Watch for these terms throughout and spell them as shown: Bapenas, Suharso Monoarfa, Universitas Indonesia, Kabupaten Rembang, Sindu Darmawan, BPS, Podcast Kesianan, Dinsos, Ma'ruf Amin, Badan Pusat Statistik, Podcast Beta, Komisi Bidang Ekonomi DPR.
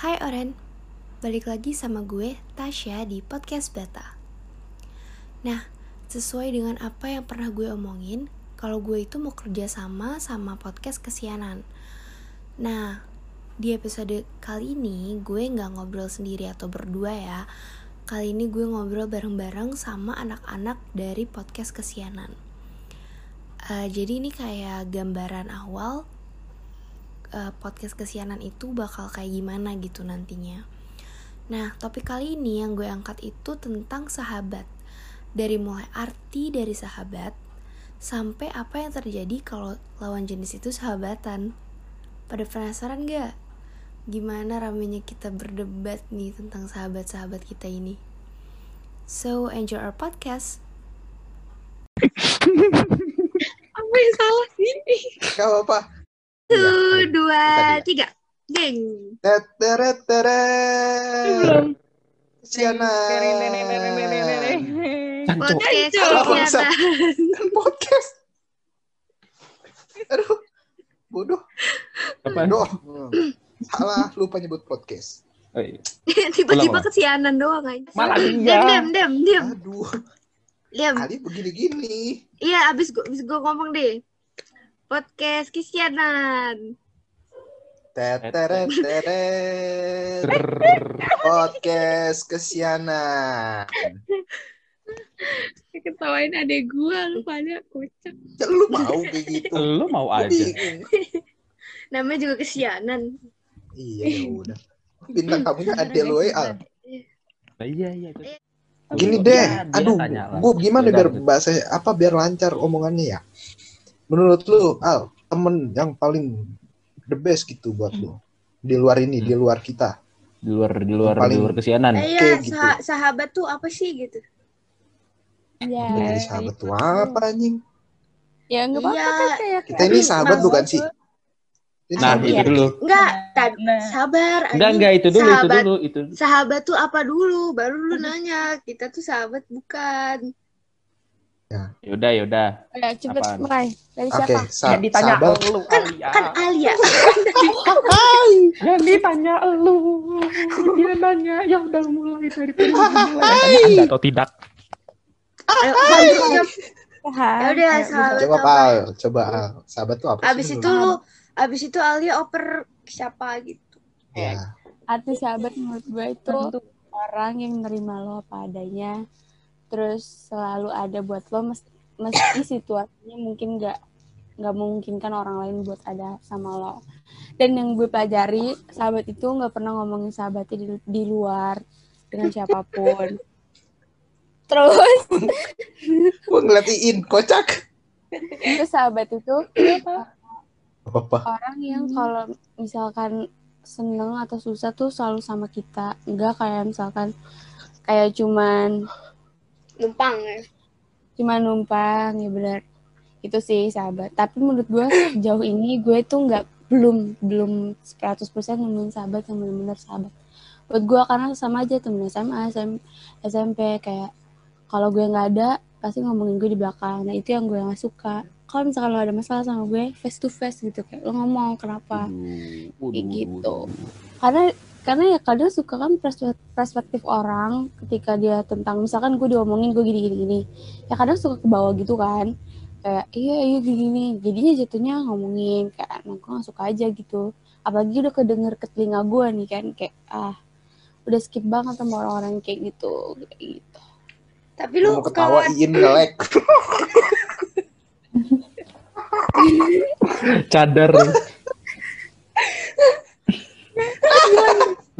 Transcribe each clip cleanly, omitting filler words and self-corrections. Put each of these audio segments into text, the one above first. Hai Oren, balik lagi sama gue Tasya di Podcast Beta. Nah, sesuai dengan apa yang pernah gue omongin, kalau gue itu mau kerja sama Podcast Kesianan. Nah, di episode kali ini gue gak ngobrol sendiri atau berdua ya. Kali ini gue ngobrol bareng-bareng sama anak-anak dari Podcast Kesianan. Jadi ini kayak gambaran awal podcast kesianan itu bakal kayak gimana gitu nantinya. Nah, topik kali ini yang gue angkat itu tentang sahabat. Dari mulai arti dari sahabat sampai apa yang terjadi kalau lawan jenis itu sahabatan. Pada penasaran gak? Gimana ramainya kita berdebat nih tentang sahabat-sahabat kita ini. So, enjoy our podcast. Apa yang salah sih? Gak apa-apa. 1, 2, 3, geng. Belum. Podcast. Aduh, bodoh. Apa? Salah, lupa nyebut podcast. Tiba-tiba kesianan doang aja. Malah diam. Aduh. Diam. Kali begini-gini. Iya, abis gue ngomong deh. Podcast Kesianan. Podcast Kesianan. Ketawain adek gua, lu pada kocak. Lu mau kayak gitu. Lu mau aja. Namanya juga Kesianan. Iya, udah. Bintang tamunya adek lu ya. Iya. Gini deh, aduh, gua gimana biar bahasa apa biar lancar omongannya ya? Menurut lu, Al, temen yang paling the best gitu buat lu di luar ini, di luar kita, di luar kesianan. Iya, gitu. Sahabat tuh apa sih gitu? Iya. Sahabat tuh apa anjing? Ya enggak apa-apa kan kayak kita ini sahabat bukan sih? Nah, itu dulu. Enggak, sabar. Enggak itu dulu. Sahabat tuh apa dulu? Baru lu nanya, kita tuh sahabat bukan? Ya. Yaudah. Ya, cepet mulai. Dari siapa? Yang ditanya elu. Kan Alia. Yang ditanya elu. Dia nanya, ya udah mulai dari tadi. Anda atau tidak? Yaudah, sahabat. Coba Al. Sahabat tuh apa? Abis itu Alia oper siapa gitu. Ya. Arti sahabat menurut gue itu orang yang menerima lo apa adanya. Terus selalu ada buat lo meski situasinya mungkin nggak memungkinkan orang lain buat ada sama lo. Dan yang gue pelajari, sahabat itu nggak pernah ngomongin sahabatnya di luar dengan siapapun. Terus gue ngeliatin kocak. Terus sahabat itu orang yang kalau misalkan seneng atau susah tuh selalu sama kita, nggak kayak misalkan kayak cuman numpang ya benar. Itu sih sahabat. Tapi menurut gue jauh ini gue tuh belum 100% nemuin sahabat yang benar-benar sahabat. Buat gue karena sama aja temen SMA, SMP kayak kalau gue nggak ada pasti ngomongin gue di belakang. Nah itu yang gue nggak suka. Kalau misalkan lo ada masalah sama gue face to face gitu kayak lo ngomong kenapa kayak gitu. Karena ya kadang suka kan perspektif orang ketika dia tentang misalkan gue diomongin gue gini ya kadang suka ke bawah gitu kan kayak iya gini jadinya jatuhnya ngomongin kayak aku nggak suka aja gitu apalagi udah kedenger ke telinga gue nih kan kayak udah skip banget sama orang-orang kayak gitu. Tapi lu ketawain jelek cadar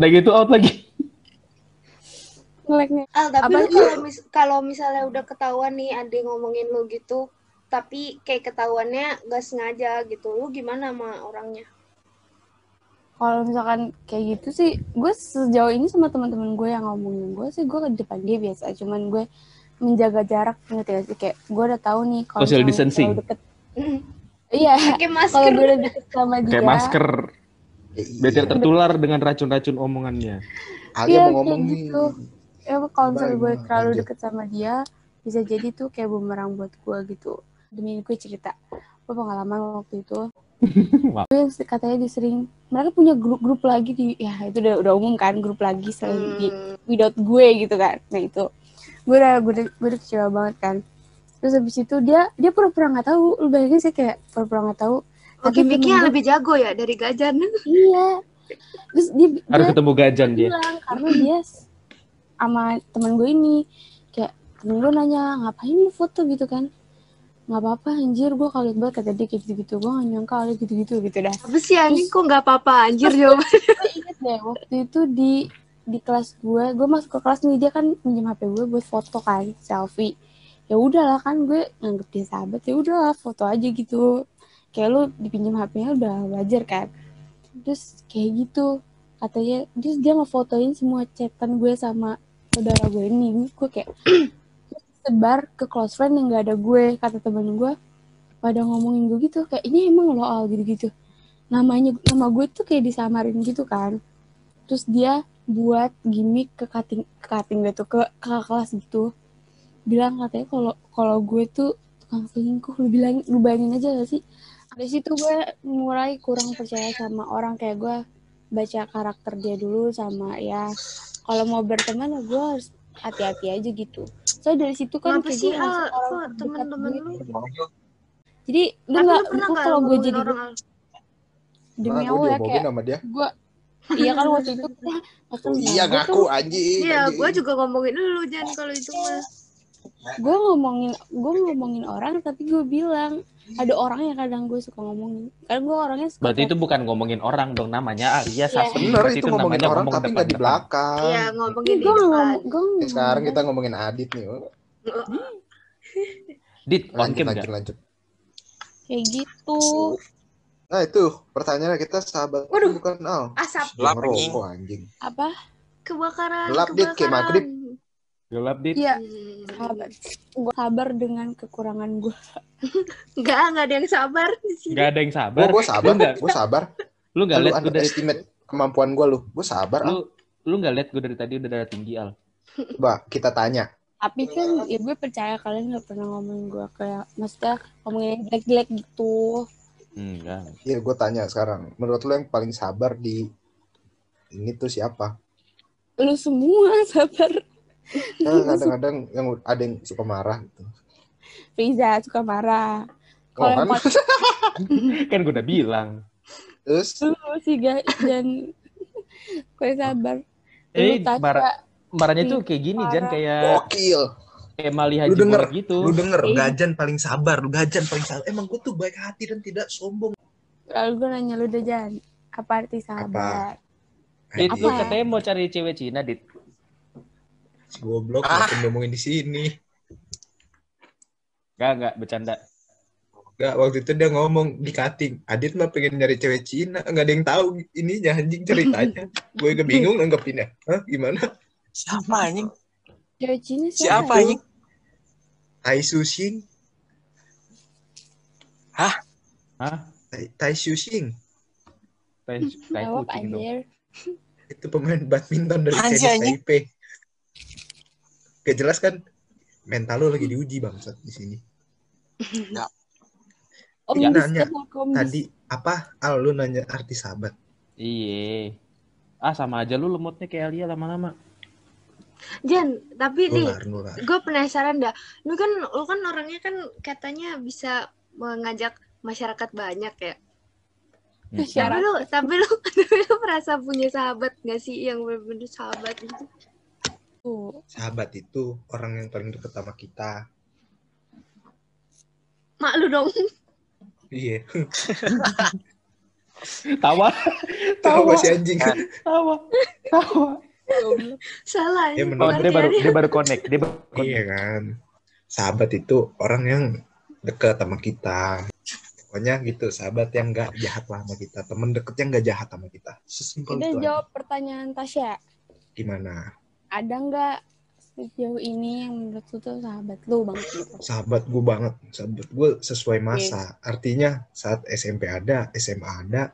udah gitu out lagi. Tapi kalau misalnya udah ketahuan nih ade ngomongin lu gitu, tapi kayak ketahuannya gak sengaja gitu, lu gimana sama orangnya? Kalau misalkan kayak gitu sih, gue sejauh ini sama teman-teman gue yang ngomongin gue sih, gue ke depan dia biasa, cuman gue menjaga jarak gitu sih, kayak gue udah tahu nih kalau social distancing. Iya. Kalau gue udah deket sama dia. Pakai masker. Biar tertular dengan racun-racun omongannya. Iya kayak gitu. Ya kalau misalnya gue terlalu deket sama dia, bisa jadi tuh kayak bumerang buat gue gitu. Demi gue cerita, pengalaman waktu itu. Terus katanya disering, mereka punya grup lagi di, ya itu udah umum kan, grup lagi selain di without gue gitu kan. Nah itu gue udah kecewa banget kan. Terus habis itu dia pura-pura nggak tahu, lu bayangin sih kayak pura-pura nggak tahu. Oke, pikirnya lebih jago ya dari Gajan. Iya. Terus dia harus ketemu Gajan dia. Karena dia sama teman gue ini kayak temen gue nanya ngapain lu foto gitu kan. Nggak apa-apa anjir, gue kaget banget kata dia kayak gitu-gitu, gue nggak nyangka oleh gitu dah. Apa sih anjing, kok nggak apa-apa anjir jawabannya. Gue inget deh waktu itu di kelas gue masuk ke kelas nih, dia kan minjem HP gue buat foto kan, selfie. Ya udahlah kan, gue nganggep dia sahabat, ya udahlah foto aja gitu, kayak lu dipinjam HP-nya udah wajar kan. Terus kayak gitu katanya, terus dia ngefotoin semua chatan gue sama saudara gue ini. Gue kayak sebar ke close friend yang gak ada gue, kata temen gue pada ngomongin gue gitu kayak ini emang lo al gitu-gitu, nama gue tuh kayak disamarin gitu kan. Terus dia buat gimmick ke cutting gitu ke kelas gitu, bilang katanya kalau gue tuh tukang selingkuh. Lu bayangin aja gak sih. Dari situ gue mulai kurang percaya sama orang, kayak gue baca karakter dia dulu sama ya kalau mau berteman ya gue harus hati-hati aja gitu. So dari situ kan kayak gue orang teman-teman lu. Jadi lu enggak kalau gue jadi demi Allah ya kayak gue iya kan waktu itu iya ngaku anjing. Iya, gue juga ngomongin lu jangan kalau itu mah. Gue ngomongin orang tapi gue bilang ada orang yang kadang gue suka ngomongin. Karena gue orangnya suka. Berarti itu bukan ngomongin orang dong namanya Arya Sasmi. Benar itu ngomongin orang tapi nggak di belakang. Iya ngomongin di depan. Sekarang kita ngomongin Adit nih. Dit, lanjut. Kayak gitu. Nah itu pertanyaannya kita sahabat. Waduh. Bukan Al. Asap. Gelap anjing. Apa? Kebakaran. Gelap Dit kayak maghrib. Gelap Dit. Iya. Gue sabar dengan kekurangan gue. Enggak ada yang sabar di sini. Enggak ada yang sabar. Gue sabar. Lu enggak lihat gue dari estimate kemampuan gue lu. Gue sabar. Lu enggak lihat gue dari tadi udah darah tinggi Al. Coba kita tanya. Tapi kan ya gue percaya kalian enggak pernah ngomongin gue kayak maksudnya ngomongin jelek-jelek gitu. Enggak. Iya, gue tanya sekarang. Menurut lu yang paling sabar di ini tuh siapa? Lu semua sabar. Kadang-kadang yang ada yang suka marah gitu. Riza suka marah. Kalau kan? Kan gue udah bilang. Terus sih guys dan gue sabar. Marahnya tuh kayak gini Jan, kayak gokil. Kayak Mali Haji gitu. Lu denger, Gajan paling sabar, Emang gue tuh baik hati dan tidak sombong. Lalu gue nanya lu deh Jan, apa arti sabar? Itu katanya mau cari cewek Cina Dit. Goblok, makin ngomongin di sini. Enggak, bercanda. Enggak, waktu itu dia ngomong di cutting. Adit mah pengen nyari cewek Cina, enggak ada yang tahu ininya anjing ceritanya. Gue juga bingung nanggepinnya. Hah, gimana? Siapa anjing? Cewek Cina siapa anjing? Tai Sushing. Hah? Tai Sushing. Tai kucing dong. Itu pemain badminton dari Taipei. Gak jelas kan? Mental lo lagi diuji bangsat di sini. Enggak. Oh, ya, nanya tadi apa? Al lu nanya arti sahabat. Iya. Ah sama aja lu lemotnya kayak Alia lama-lama. Jan, tapi nular. Nih, gue penasaran dah. Lu kan orangnya kan katanya bisa mengajak masyarakat banyak ya. Tapi lu merasa punya sahabat nggak sih yang benar-benar sahabat gitu? Sahabat itu orang yang paling dekat sama kita. Mak lu dong. Iya. Tawa si anjing. Tawa. Salah. Ya, dia baru connect. Dia baru connect. Iya kan. Sahabat itu orang yang dekat sama kita. Pokoknya gitu, sahabat yang nggak jahat lah sama kita. Temen deketnya nggak jahat sama kita. Sesimpel itu. Udah jawab pertanyaan Tasya. Gimana? Ada nggak sejauh ini yang menurut lu tuh sahabat lu banget? Sahabat gue banget. Sahabat gue sesuai masa. Okay. Artinya saat SMP ada, SMA ada,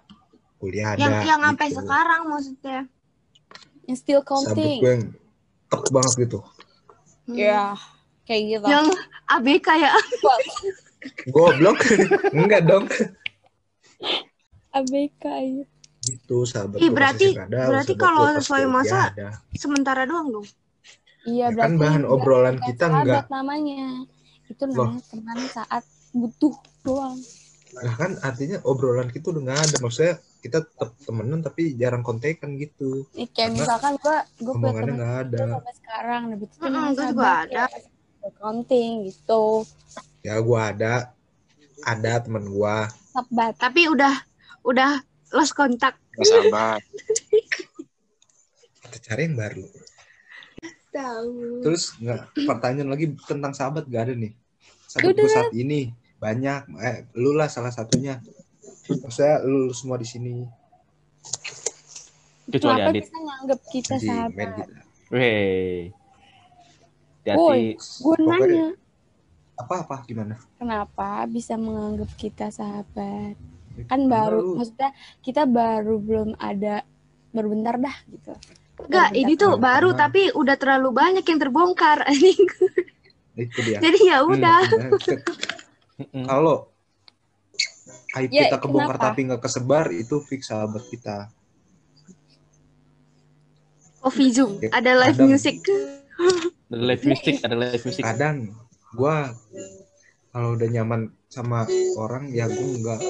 kuliah ada. Yang gitu. Sampai sekarang maksudnya. Yang still counting. Sahabat gue yang tek banget gitu. Iya, kayak gitu. Yang ABK ya. Goblok. Enggak dong. ABK ya. Itu sahabat. Ih, berarti kalau sesuai masa ada. Sementara doang dong. Iya, ya, kan bahan obrolan kita enggak namanya. Itu namanya teman saat butuh doang. Nah, kan artinya obrolan kita udah enggak ada. Maksudnya kita tetap temenan tapi jarang kontekan gitu. Ya, kayak misalkan gue punya teman enggak ada. Sampai sekarang lebih teman gue ada. Konting gitu. Ya gue ada teman gue. Tapi udah lost kontak. Sabar. Kita cari yang baru. Tahu. Terus nggak pertanyaan lagi tentang sahabat nggak ada nih. Sahabat gue saat ini banyak, lu lah salah satunya. Maksudnya lu semua di sini. Kecuali Adit. Kenapa kita nganggap kita sahabat? Wey. Woi, gue nanya. Apa gimana? Kenapa bisa menganggap kita sahabat? Kan baru, maksudnya kita baru belum ada berbentar dah gitu. Enggak, ini tuh baru teman. Tapi udah terlalu banyak yang terbongkar. Itu dia. Jadi ya udah. Kalau aib ya, kita kebongkar kenapa? Tapi nggak kesebar, itu fix sahabat kita. Coffee Zoom, ada live music. Ada live music. Kadang gue kalau udah nyaman sama orang ya gue nggak.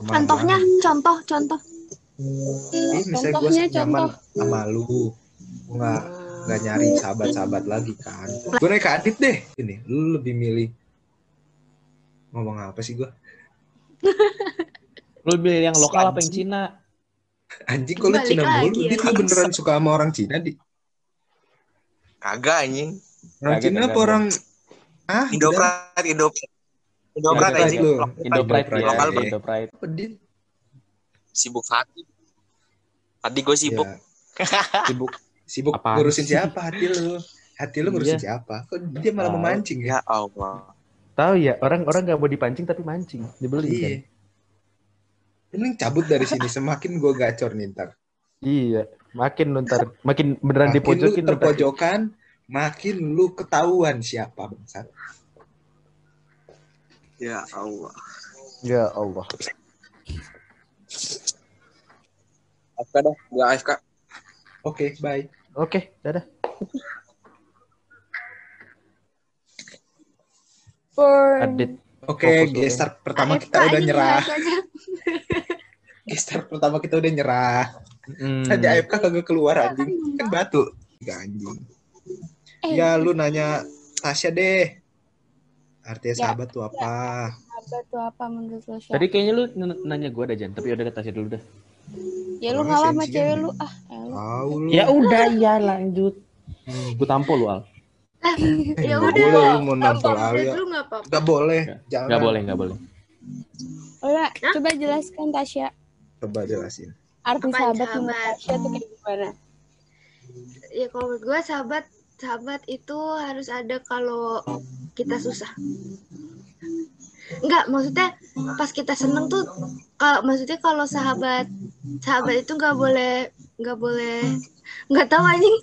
Contohnya, contoh. Misalnya gue nyaman sama lu, gue nggak nyari sahabat-sahabat lagi kan. Gue naik ke Adit deh. Ini lu lebih milih ngomong apa sih gue? Lu milih yang lokal apa yang Cina? Anjing, kalau Cina mulu, Adit lu beneran suka sama orang Cina di? Kagak anjing. Orang Cina apa orang? Ah, Indoprat anjing. Indoprat. Pedih. Sibuk hati. Hati gue sibuk. Ya. Sibuk apaan? Ngurusin siapa hati lu? Hati lu ngurusin siapa? Kok dia malah memancing ya? Allah. Tahu ya, orang-orang enggak mau dipancing tapi mancing, dibeli kan. Mending cabut dari sini, semakin gue gacor nintar. Iya, makin beneran dipojokin, terpojokan, makin lu ketahuan siapa bangsat. Ya Allah. AFK dah, gua AFK. Oke, bye. Oke, dadah. Oke, gestar pertama kita udah nyerah. Tadi AFK kagak keluar anjing. Kan batu. Anjing. Ya lu nanya Tasya deh. Artinya sahabat tuh apa? Sahabat tuh apa menurut lu? Tadi kayaknya lu nanya gue ada Jan, tapi udah ke Tasya dulu dah. Ya lu ngalah sama cewek lu. Ya udah ya lanjut. Gue tampol lu Al. Ya udah. Lu mau nampol Al ya? Enggak boleh. Enggak boleh. Ola, coba jelaskan Tasya. Coba jelasin. Arti sahabat sama Tasya tuh kayak gimana? Ya kalau menurut gue sahabat itu harus ada kalau kita susah. Enggak, maksudnya pas kita seneng tuh, maksudnya kalau sahabat itu nggak boleh nggak tahu anjing.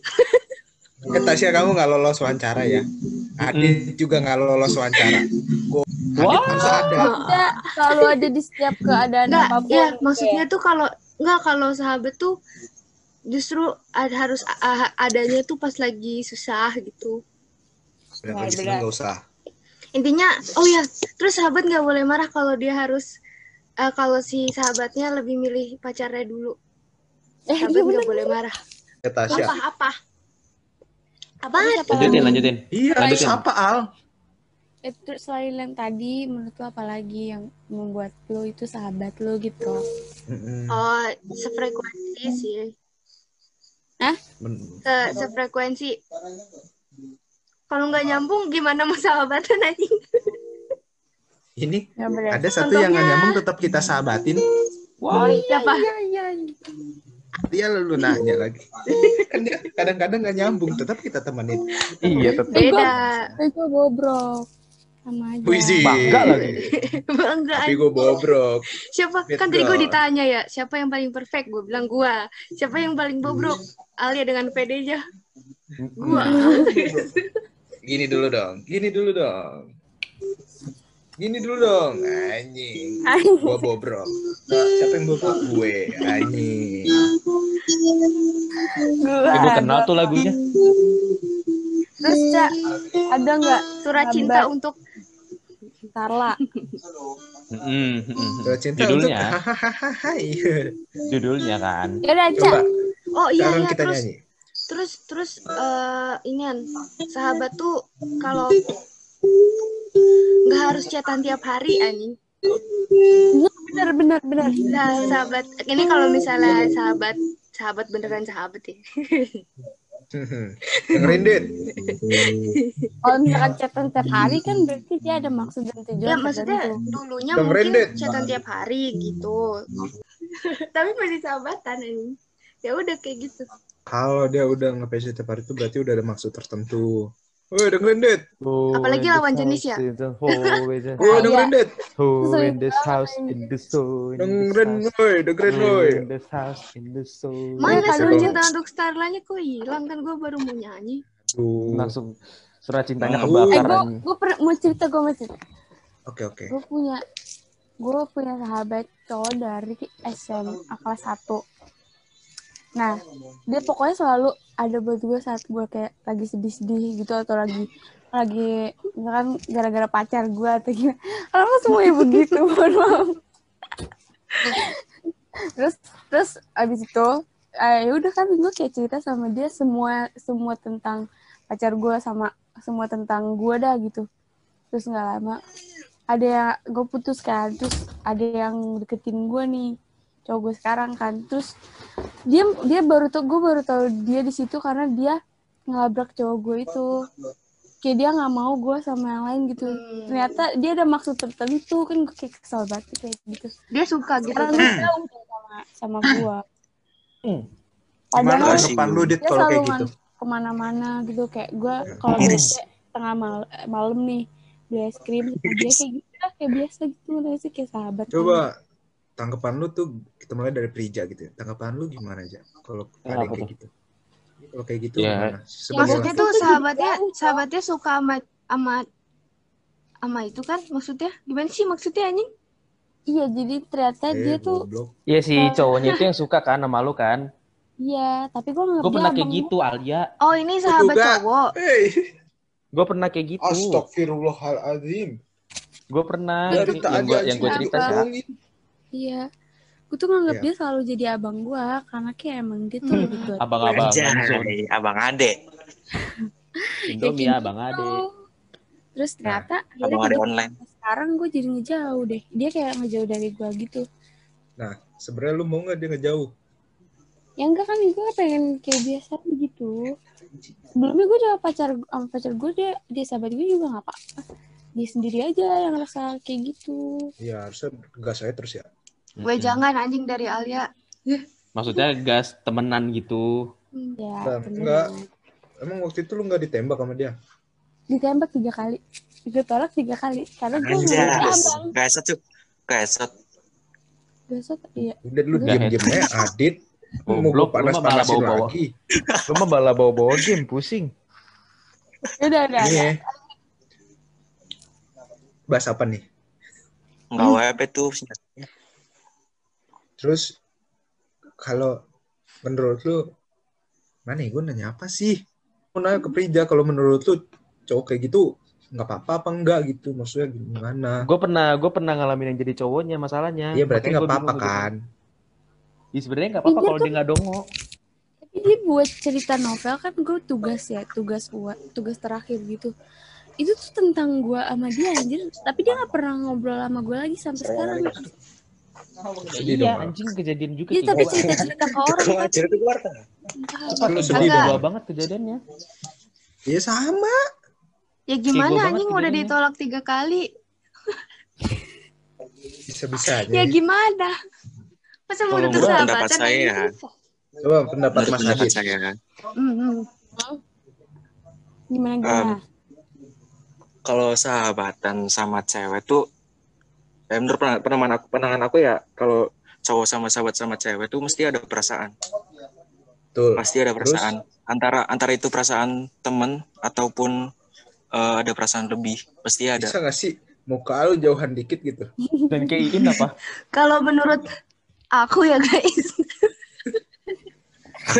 Tasya, kamu nggak lolos wawancara ya? Adit juga nggak lolos wawancara. Adit harus ada. Kalau ada di setiap keadaan apapun. Ya, maksudnya tuh kalau sahabat tuh justru harus adanya tuh pas lagi susah gitu. Lagi seneng nggak usah. Intinya, terus sahabat nggak boleh marah kalau dia harus kalau si sahabatnya lebih milih pacarnya dulu. Sahabat nggak boleh marah. Tasya. Apa? Lanjutin. Iya. Lanjutin. Apa Al? Terus selain yang tadi, menurut lo apa lagi yang membuat lo itu sahabat lo gitu? Oh, sefrekuensi sih. Hah? Sefrekuensi. Kalau nggak nyambung gimana mau sahabatan anjing? Ini ada satu yang nggak nyambung tetap kita sahabatin. Wow, siapa? Dia lalu nanya lagi. Kan dia kadang-kadang nggak nyambung tetap kita temenin. Iya, tetap. Beda. Itu bobrok. Sama aja. Bangga lagi. Tapi gue bobrok. Siapa? Kan tadi gue ditanya ya, siapa yang paling perfect? Gue bilang gue. Siapa yang paling bobrok? Alia dengan PD-nya. Gue. Gini dulu dong. Gini dulu dong, anjing. Gua bobrok. Siapa yang bobrok? Gue, anjing. Gue kenal tuh lagunya. Terus, Cak, ada nggak surat cinta untuk Tarla? Surat cinta judulnya. Untuk judulnya kan. Yaudah, Cak. Oh iya, iya. Terus, inian, sahabat tuh kalau nggak harus chatan tiap hari, Ani. Benar. Nah, sahabat. Ini kalau misalnya sahabat beneran sahabat ya. Dengerin, Dit. Kalau misalkan chatan tiap hari kan berarti dia ada maksud dan tujuan. Ya, maksudnya dulunya mungkin chatan tiap hari gitu. Tapi masih sahabatan, Ani. Ya udah kayak gitu. Kalau dia udah nge-PC tiap hari itu berarti udah ada maksud tertentu. Woi, dengerin, Dit. Apalagi lawan jenis ya. Woi, dengerin, Dit. In this house, in this soul. Dengerin, woi, dengerin, woi. In this house, in this soul. Mana surat cinta untuk Starlanya kok hilang, kan gue baru mau nyanyi. Langsung surat cintanya kebakaran. Gue mau cerita. Oke. Gue punya sahabat cowok dari SMA kelas 1. Nah, dia pokoknya selalu ada buat gue saat gue kayak lagi sedih-sedih gitu atau lagi kan gara-gara pacar gue atau gimana. Kenapa semuanya begitu? terus abis itu, udah kan gue kayak cerita sama dia semua tentang pacar gue sama semua tentang gue dah gitu. Terus nggak lama ada yang gue putus kan, terus ada yang deketin gue nih. Cowok gue sekarang kan, terus dia baru tau, gue baru tau dia di situ karena dia ngelabrak cowok gue itu, kayak dia nggak mau gue sama yang lain gitu. Ternyata dia ada maksud tertentu kan, gue kayak kesel banget kayak gitu. Dia suka gitu kan sama gue. Padahal dia selalu kemana-mana gitu, kayak gue kalau biasa tengah malam nih beli es krim, dia kayak gitu lah, kayak biasa gitu sih, kayak sahabat. Coba. Tanggapan lu tuh, kita mulai dari Prija gitu ya. Tanggapan lu gimana aja kalau ada kayak gitu? Kalau kayak gitu gimana? Maksudnya tuh sahabatnya suka sama itu kan? Maksudnya gimana sih maksudnya, anjing? Iya, jadi ternyata dia tuh iya si cowoknya itu yang suka kan sama lu kan? Iya, tapi gue enggak pernah kayak gitu, Alia. Oh, ini sahabat cowok. Gue pernah kayak gitu. Astagfirullahaladzim. Gue pernah yang gue cerita sih. Iya, gue tuh nganggap dia selalu jadi abang gue, karena kayak emang dia tuh lebih buat abang-abang, abang ade. Indomie ya, abang ade. Terus ternyata abang ade online. Sekarang gue jadi ngejauh deh, dia kayak ngejauh dari gue gitu. Nah, sebenarnya lu mau nggak dia ngejauh? Ya enggak kan, gue pengen kayak biasa gitu. Sebelumnya gue juga pacar gue, dia sahabat gue juga nggak apa-apa. Dia sendiri aja yang ngerasa kayak gitu. Iya, harusnya gas aja terus ya. Gue jangan, anjing, dari Alia. Maksudnya gas temenan gitu. Iya, enggak. Emang waktu itu lu gak ditembak sama dia? Ditembak 3 kali. Gue tolak 3 kali. Karena gue gak abang. Gasot, iya. Udah lu diem-diem aja, Adit. Mau gue panas-panasin lagi. Lu mah bala bawa-bawa game, pusing. Udah. Bahas apa nih? Enggak WP tuh. Terus kalau menurut lu mana ya, gue nanya apa sih? Gue nanya ke Prija, kalau menurut lu cowok kayak gitu nggak apa-apa apa enggak gitu, maksudnya gimana? Gue pernah ngalamin yang jadi cowoknya masalahnya. Iya, berarti nggak apa-apa kan? Iya, sebenarnya nggak apa-apa kalau dia nggak dongo. Tapi dia buat cerita novel kan, gue tugas terakhir gitu. Itu tuh tentang gue sama dia, anjir. Tapi dia gak pernah ngobrol sama gue lagi sampai sekarang. Iya, anjing, kejadian juga. Iya, tapi cerita-cerita ke orang. Cerita keluar kan? Lu sedih dua banget kejadiannya. Iya, sama. Ya gimana, anjing, udah ditolak 3 kali. Bisa-bisa aja. Ya gimana? Masa mau udah sahabatan aja. Coba pendapat Mas Adit. Gimana? Kalau sahabatan sama cewek tuh, menurut pandangan aku ya, kalau cowok sama sahabat sama cewek tuh mesti ada perasaan. Betul. Pasti ada perasaan. Terus? Antara itu perasaan teman ataupun ada perasaan lebih, pasti ada. Bisa nggak sih muka lu jauhan dikit gitu. Dan kayak Iin apa? Kalau menurut aku ya guys.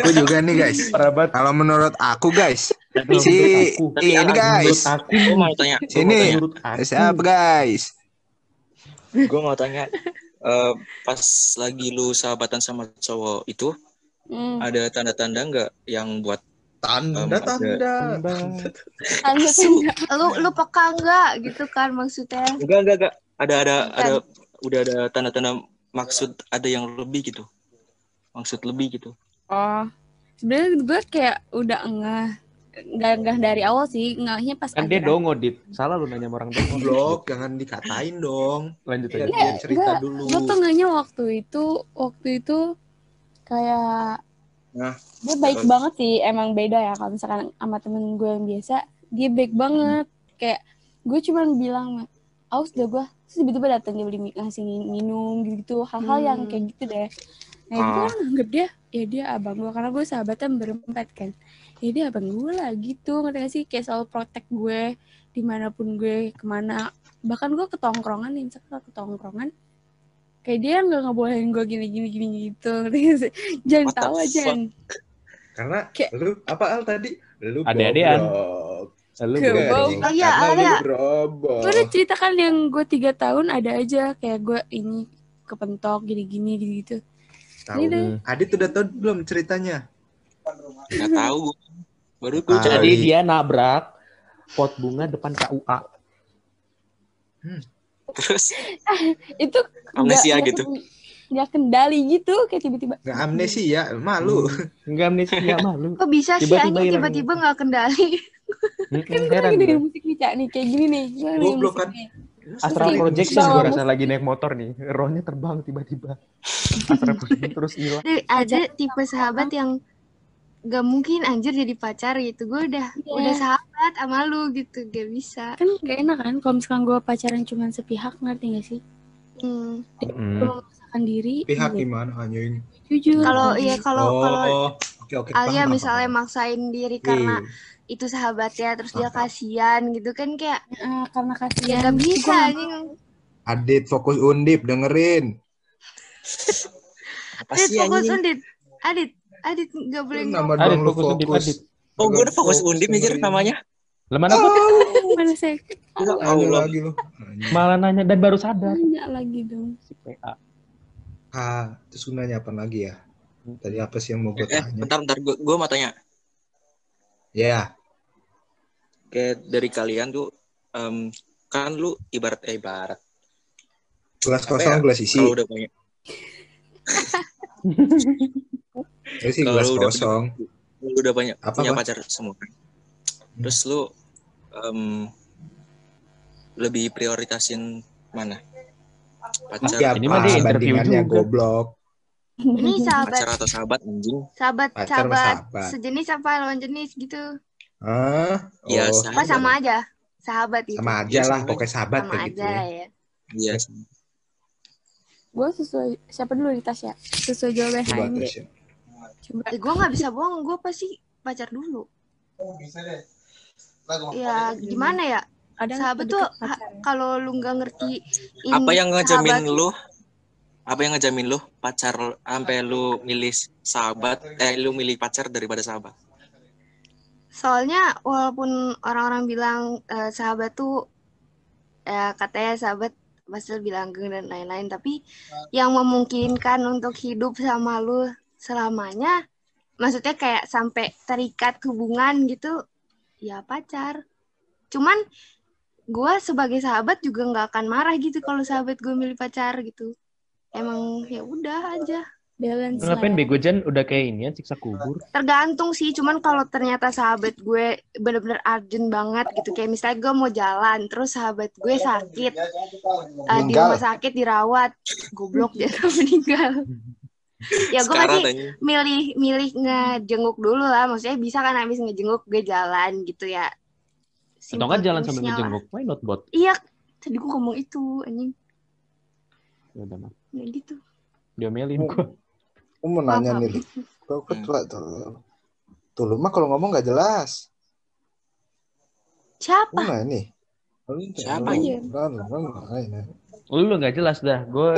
Aku juga nih guys. Kalau menurut aku guys, si ini guys. Aku mau tanya. Sini. Siapa guys? Gue mau tanya. Pas lagi lu sahabatan sama cowok itu, ada tanda-tanda nggak yang buat tanda-tanda lu peka nggak gitu kan maksudnya? Enggak ada udah ada tanda-tanda maksud ada yang lebih gitu, maksud lebih gitu. Oh sebenarnya gue kayak udah enggak dari awal sih, enggaknya pas kan dia dong ngodit. Salah lu nanya sama orang dong. Blok, jangan dikatain dong. Lanjut aja cerita dulu. Gue tuh nanya waktu itu kayak dia baik banget sih, emang beda ya kalau misalkan sama temen gue yang biasa, dia baik banget. Kayak gue cuma bilang, "Aus udah gue." Terus tiba-tiba datang dia beli ngasih minum gitu, hal-hal yang kayak gitu deh. Nah, gue nganggep dia, ya dia abang gue karena gue sahabatnya berempat kan. Ya dia abang gue lah gitu, ngerti gak sih? Kayak selalu protect gue dimanapun gue kemana. Bahkan gue ketongkrongan. Kayak dia nggak ngebolehin gue gini gitu. Jangan tahu aja. Karena kayak, lu apa Al tadi? Lu ada-adaan. Lu berobok. Iya ada. Gue udah ceritakan yang gue 3 tahun ada aja. Kayak gue ini kepentok gini gitu. Tahu. Adit udah tahu belum ceritanya? Nggak tahu. Baru tuh jadi dia nabrak pot bunga depan KUA. Terus itu amnesia gitu. Nggak kendali gitu kayak tiba-tiba. Nggak amnesia, malu. Kok bisa sih tiba-tiba nggak kendali? Kan kita lagi dengerin musik nih Cak nih kayak gini nih. Goblok kan. Astral projection gue rasa lagi naik motor nih. Rohnya terbang tiba-tiba. Astral projection terus hilang. Ada tipe sahabat yang gak mungkin anjir jadi pacar gitu. Gue udah sahabat sama lu gitu. Gak bisa. Kan gak enak kan kalau misalkan gue pacaran cuma sepihak, ngerti gak sih? Kalau memaksakan diri. Pihak gimana anjing? Jujur. Kalau okay, Alia misalnya maksain diri karena itu sahabatnya terus dia kasihan gitu kan kayak karena kasihan. Gak bisa anjing. Adit fokus Undip dengerin. Adit fokus Undip. Adit nggak boleh ngomong. Adit fokus. Oh gue udah fokus Undip mikir namanya. Lemana gue? Mana saya? Nanya lagi lo. Malah nanya dan baru sadar. Nanya lagi dong. Si PA. Terus nanya apa lagi ya? Tadi apa sih yang mau gue tanya? Bentar gue mau tanya. Ya. Kayak dari kalian tuh kan lu ibarat. Gelas kosong gelas isi. Kalau udah banyak. Jadi gelas kosong. Lu udah banyak punya pacar semua. Terus lu lebih prioritasin mana? Pacar ini mah di interview juga goblok. Ini sahabat. Pacar atau sahabat anjing? Sahabat. Sejenis apa lawan jenis gitu. Ya, sahabat. Sama aja. Sahabat itu. Sama aja lah pokoknya sahabat kayak gitu. Sama aja ya. Iya. Gue sesuai siapa dulu di tas ya? Sesuai jawaban HMD. Gue gak bisa bohong, gue pasti pacar dulu. Oh bisa deh. Ya gimana ya? Ada sahabat tuh kalau lu gak ngerti Apa yang ngejamin lu pacar sampai lu milih sahabat lu milih pacar daripada sahabat? Soalnya walaupun orang-orang bilang sahabat tuh katanya sahabat pasti lebih langgeng dan lain-lain, tapi yang memungkinkan untuk hidup sama lu selamanya, maksudnya kayak sampai terikat hubungan gitu, ya pacar. Cuman gue sebagai sahabat juga nggak akan marah gitu kalau sahabat gue milih pacar gitu. Emang ya udah aja balance. Ngapain bego Jan udah kayak ini ya, siksa kubur. Tergantung sih, cuman kalau ternyata sahabat gue bener-bener urgent banget gitu, kayak misalnya gue mau jalan terus sahabat gue sakit, di rumah sakit dirawat, goblok dia meninggal. Ya gue pasti milih ngejenguk dulu lah, maksudnya bisa kan habis ngejenguk gue jalan gitu ya. Atau nggak jalan sambil ngejenguk, why not bot? Iya, tadi gue ngomong itu anjing. Ya udah mah. Ya gitu. Diomelin gue. Gue mau nanya nih. Gue ketua tuh lu mah kalau ngomong gak jelas. Siapa? Mana nih? Siapa ya? Lu nggak jelas dah. Gue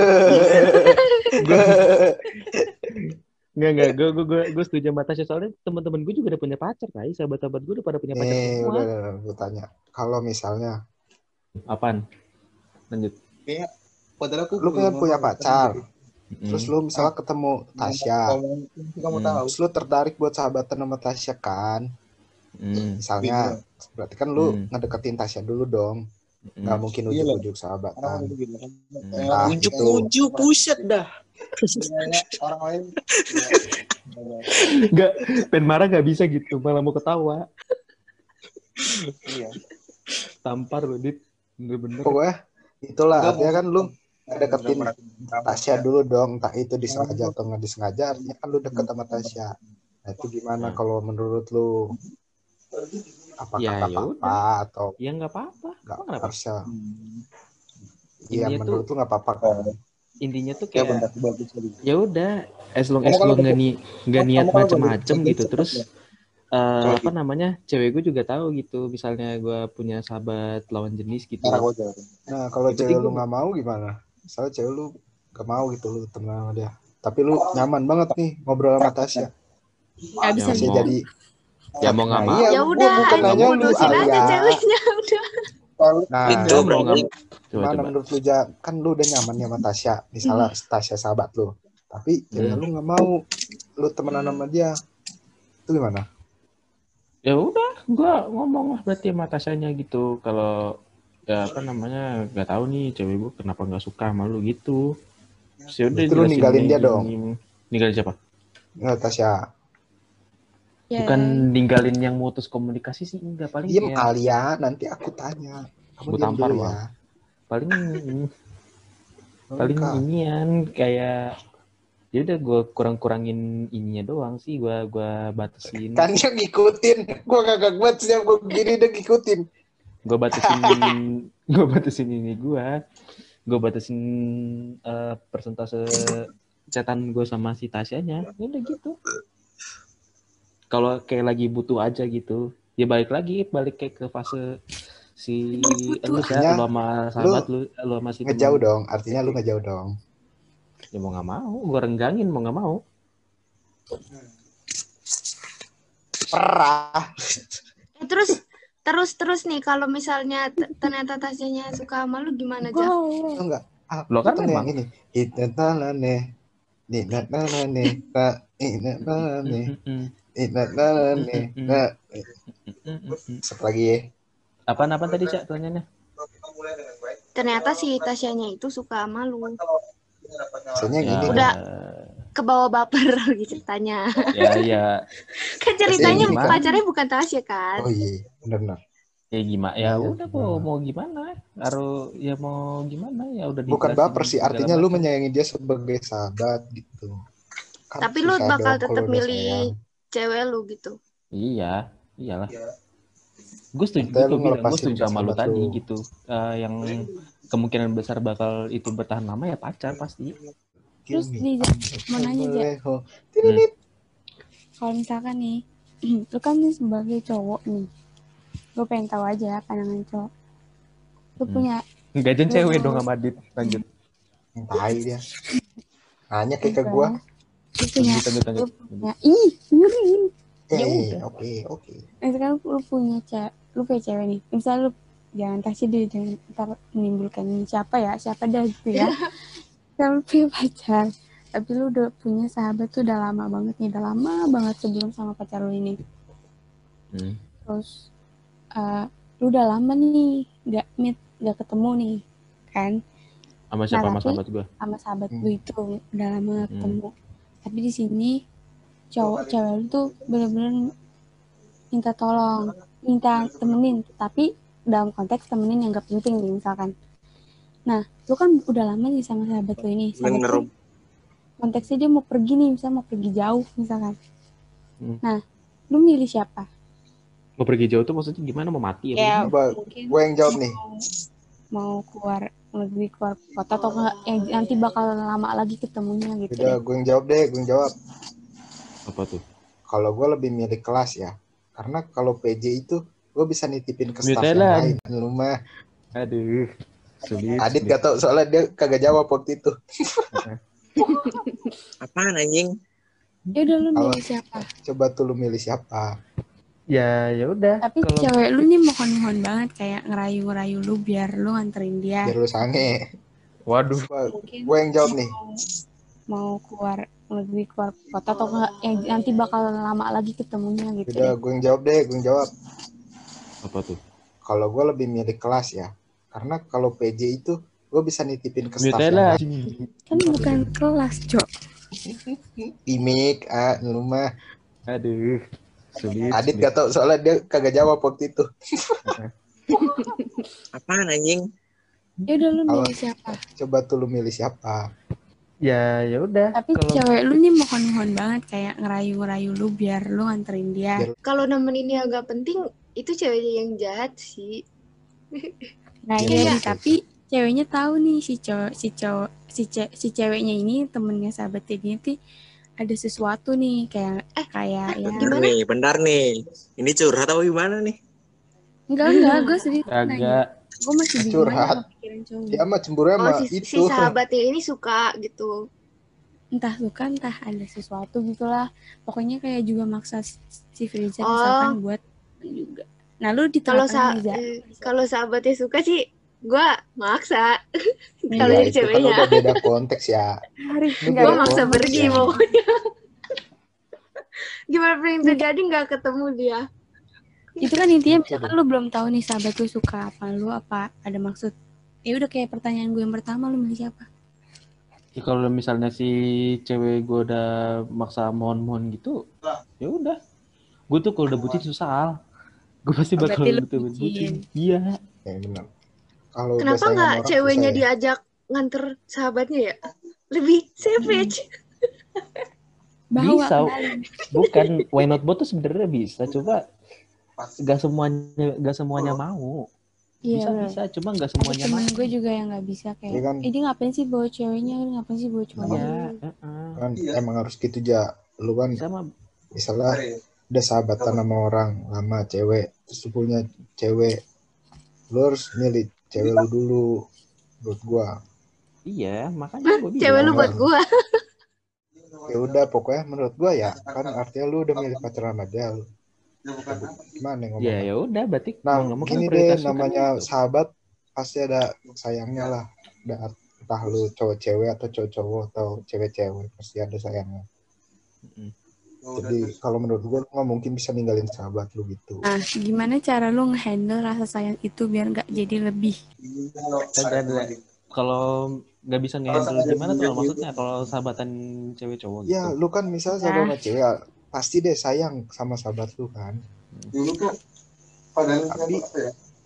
setuju sama Tasya, soalnya teman-teman gue juga udah punya pacar, Tay. Sahabat-sahabat gue udah pada punya pacar semua. Gue tanya, kalau misalnya apaan? Lanjut. Iya. Padahal aku lu kan punya pacar. Terus lu misalnya ketemu Tasya. Kamu tahu. Terus lu tertarik buat sahabatan sama Tasya kan? Misalnya, berarti kan lu ngedeketin Tasya dulu dong. Enggak mungkin ujuk-ujuk sahabatan. Ujuk-ujuk puset dah. Orang lain nggak pen marah nggak bisa gitu, malah mau ketawa. Iya, tampar lu Dit, bener-bener pokoknya itulah. Artinya kan lu deketin Tasya dulu dong, tak itu disengaja atau nggak disengaja, artinya kan lu deket sama Tasya. Nah itu gimana kalau menurut lu, apakah ya, apa-apa atau ya nggak apa-apa? Nggak harusnya ya menurut tuh nggak apa-apa kan. Intinya tuh kayak ya udah, as long nggak niat macem-macem gitu. Terus apa namanya, cewek gue juga tahu gitu, misalnya gue punya sahabat lawan jenis gitu. Nah kalau cewek lu nggak mau gimana? Misalnya cewek lu nggak mau gitu, lu temen sama dia, tapi lu nyaman banget nih ngobrol sama Tasya. Nggak bisa jadi ya mau nggak mau ya udah, ayo mudusin aja ceweknya udah. Nah, itu coba. Menurut lu kan lu udah nyaman sama Tasya, misalnya Tasya sahabat lu, tapi jadi lu nggak mau, lu temenan sama dia, itu gimana? Ya udah, gua ngomong lah berarti sama Tasyanya gitu, kalau ya apa namanya, nggak tahu nih cewek gua kenapa nggak suka sama lu gitu. Terus udah lu ninggalin dia dong. Ninggalin siapa? Nggak Tasya. Bukan ninggalin yang mutus komunikasi sih, enggak, paling diam kali ya, nanti aku tanya. Aku tampar ya. Paling inian kayak ya udah, gue kurang-kurangin ininya doang sih, gue batasin. Kan yang ngikutin, gue kagak buat siap gue gini deh ngikutin. Gue batasin ini gue batasin persentase catatan gue sama si Tasyanya. Ya udah gitu. Kalau kayak lagi butuh aja gitu, ya balik kayak ke fase si lu ya, lu sama sahabat lu sama si ngejauh temen. Dong, artinya lu ngejauh dong. Ya mau nggak mau, gue renggangin mau nggak mau. Perah. Terus nih kalau misalnya ternyata Tasyanya suka sama lu gimana aja? Oh, enggak. Lo kan memang ini. Lagi ya. Apaan tadi Cak pertanyaannya? Ternyata si Tasyanya itu suka sama lu. Soalnya gini. Udah kebawa baper gitu tanya. Ya. Kan ceritanya pacarnya bukan Tasya kan? Oh iya, benar. Ya gimana? Ya udah mau gimana? Harus ya mau gimana? Ya udah. Bukan baper sih, artinya lu menyayangi dia sebagai sahabat gitu. Tapi lu bakal tetap milih cewek lu gitu. Iya, iyalah. Gue setuju sama lu tadi gitu. Yang kemungkinan besar bakal itu bertahan lama ya pacar pasti. Terus dia mau nanya aja. Kalau misalkan nih, lu kan nih sebagai cowok nih, gue pengen tahu aja pandangan cowok. Lu punya gajen cewek dong sama Dit, lanjut. Tai dia. Nanya kayak ke gua. Lu punya ih ngeri. Oke. Misalkan lu punya cewek nih. Misalnya lu jangan kasih dia, jangan ntar menimbulkan siapa dah gitu ya. Misalnya lu punya pacar, tapi lu udah punya sahabat tuh udah lama banget nih, udah lama banget sebelum sama pacar lu ini. Terus lu udah lama nih nggak meet, nggak ketemu nih kan? Sama siapa? Sama sahabat gua. Sama sahabat lu itu udah lama nggak ketemu. Tapi di sini cewek lu tuh bener-bener minta tolong, minta temenin, tapi dalam konteks temenin yang gak penting nih misalkan. Nah, lu kan udah lama nih sama sahabat lu ini. Konteksnya dia mau pergi nih, misalnya mau pergi jauh misalkan. Nah, lu milih siapa? Mau pergi jauh tuh maksudnya gimana? Mau mati ya? Gue yang jawab nih. Mau keluar lebih keluar kota atau nanti bakal lama lagi ketemunya gitu. Udah, gue yang jawab deh, Apa tuh? Kalau gue lebih milih kelas ya, karena kalau PJ itu gue bisa nitipin ke staff lain. Lu mah Aduh, sulit. Adit gak tau soalnya dia kagak jawab waktu itu. Apaan anjing? Ya udah lu milih siapa? Coba tuh lu milih siapa? Ya udah. Tapi kalo... cewek lu nih mohon-mohon banget kayak ngerayu-ngerayu lu biar lu nganterin dia. Biar lu sange. Waduh. Gue yang jawab nih. Mau keluar negeri, keluar kota atau enggak? Yang nanti bakal lama lagi ketemunya gitu. Udah, gue yang jawab deh, gue yang jawab. Apa tuh? Kalau gue lebih milih kelas ya. Karena kalau PJ itu gue bisa nitipin ke staffnya. Kan bukan kelas, Cok. Imik, nyuruh mah. Aduh, sulit. Adit gak tau soalnya dia kagak jawab waktu itu. Apaan anjing? Ya udah lu milih siapa? Coba tuh lu milih siapa? Ya udah. Tapi kalo... cewek lu nih mohon-mohon banget kayak ngerayu-ngerayu lu biar lu nganterin dia. Kalau nemeninnya agak penting, itu ceweknya yang jahat sih. Nah, iya, tapi ceweknya tahu nih si ceweknya ini temennya sahabatnya ini tuh ada sesuatu nih kayak ya. Benar nih. Ini curhat atau gimana nih? Enggak, gue sedih. Agak. Gue masih curhat. Dia mah cemburu sama itu. Si sahabatnya ini suka gitu. Entah ada sesuatu gitulah. Pokoknya kayak juga maksa si Friza misalkan buat juga. Nah, lu ditolak kalau sahabatnya suka sih gue maksa. Kalau jadi ceweknya kan udah beda konteks ya. Gue maksa pergi ya. Pokoknya gimana pun yang terjadi nggak ketemu dia. Itu kan intinya misalkan lu belum tahu nih sahabat lu suka apa, lu apa ada maksud. Ya udah kayak pertanyaan gue yang pertama, lu milih siapa? Ya, kalau misalnya si cewek gue udah maksa mohon gitu, ya udah. Gue tuh kalau udah bucin susah. Gue pasti bakal butuh-butuhin. Iya. Ya, benar. Kalau kenapa nggak ceweknya diajak nganter sahabatnya ya? Lebih savage. Bisa. Bukan why not bot tuh sebenarnya bisa. Coba nggak semuanya mau. Bisa. Cuma nggak semuanya mau. Gue juga yang nggak bisa kayak. Dia kan, dia ngapain sih bawa ceweknya? Ngapain sih bawa cowoknya? Kan emang harus gitu aja. Lu kan misalnya udah sahabatan sama orang lama cewek, terus punya cewek, lu harus milih cewek lu dulu buat gua. Iya, makanya gua bilang cewek lu buat gua. Ya udah, pokoknya menurut gua ya kan artinya lu udah milih pacaran aja. Gimana ngomong? Ya udah, berarti ngomong kan prioritas namanya itu. Sahabat pasti ada sayangnya lah. Entah lu cowok cewek atau cowok cowok atau cewek cewek pasti ada sayangnya. Jadi kalau menurut gue nggak mungkin bisa ninggalin sahabat lu gitu. Nah, gimana cara lu ngehandle rasa sayang itu biar nggak jadi lebih? Kalau nggak bisa ngehandle gimana tuh maksudnya? Kalau sahabatan cewek cowok gitu? Ya, lu kan misalnya sama cewek, pasti deh sayang sama sahabat lu kan. Dulu tuh, tapi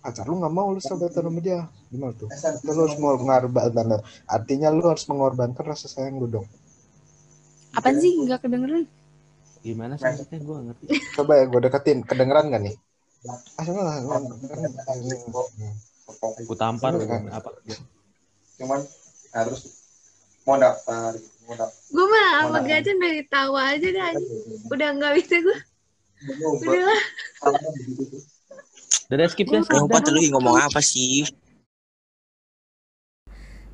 pacar lu nggak mau lu sahabatan sama dia, gimana tuh? Lu harus mengorbankan, artinya lu harus mengorbankan rasa sayang lu dong. Apaan sih nggak kedengeran? Gimana sih maksudnya gue ngerti. Coba ya gue deketin, kedengeran gak nih? Aku tampar kan apa? Cuman harus mau daftar. Gue mah sama gajian dari tawa aja deh. Udah gak bisa gue. Udah lah. Udah skip ya. Ngompat lu ngomong apa sih?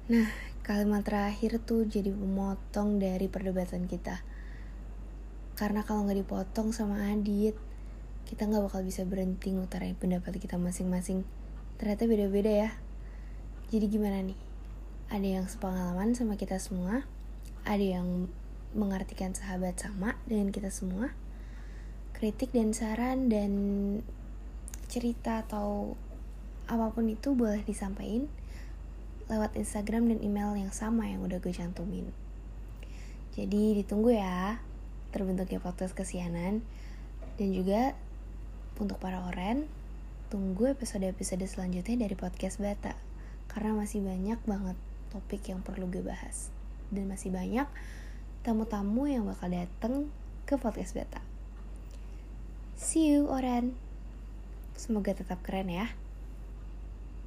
Nah, kalimat terakhir tuh jadi pemotong dari perdebatan kita. Karena kalau nggak dipotong sama Adit, kita nggak bakal bisa berhenti ngutarain pendapat kita masing-masing. Ternyata beda-beda ya. Jadi gimana nih? Ada yang sepengalaman sama kita semua, ada yang mengartikan sahabat sama dengan kita semua. Kritik dan saran dan cerita atau apapun itu boleh disampaikan lewat Instagram dan email yang sama yang udah gue cantumin. Jadi ditunggu ya terbentuknya podcast kesianan, dan juga untuk para oren tunggu episode selanjutnya dari podcast Beta, karena masih banyak banget topik yang perlu gue bahas dan masih banyak tamu-tamu yang bakal dateng ke podcast Beta. See you oren, semoga tetap keren ya.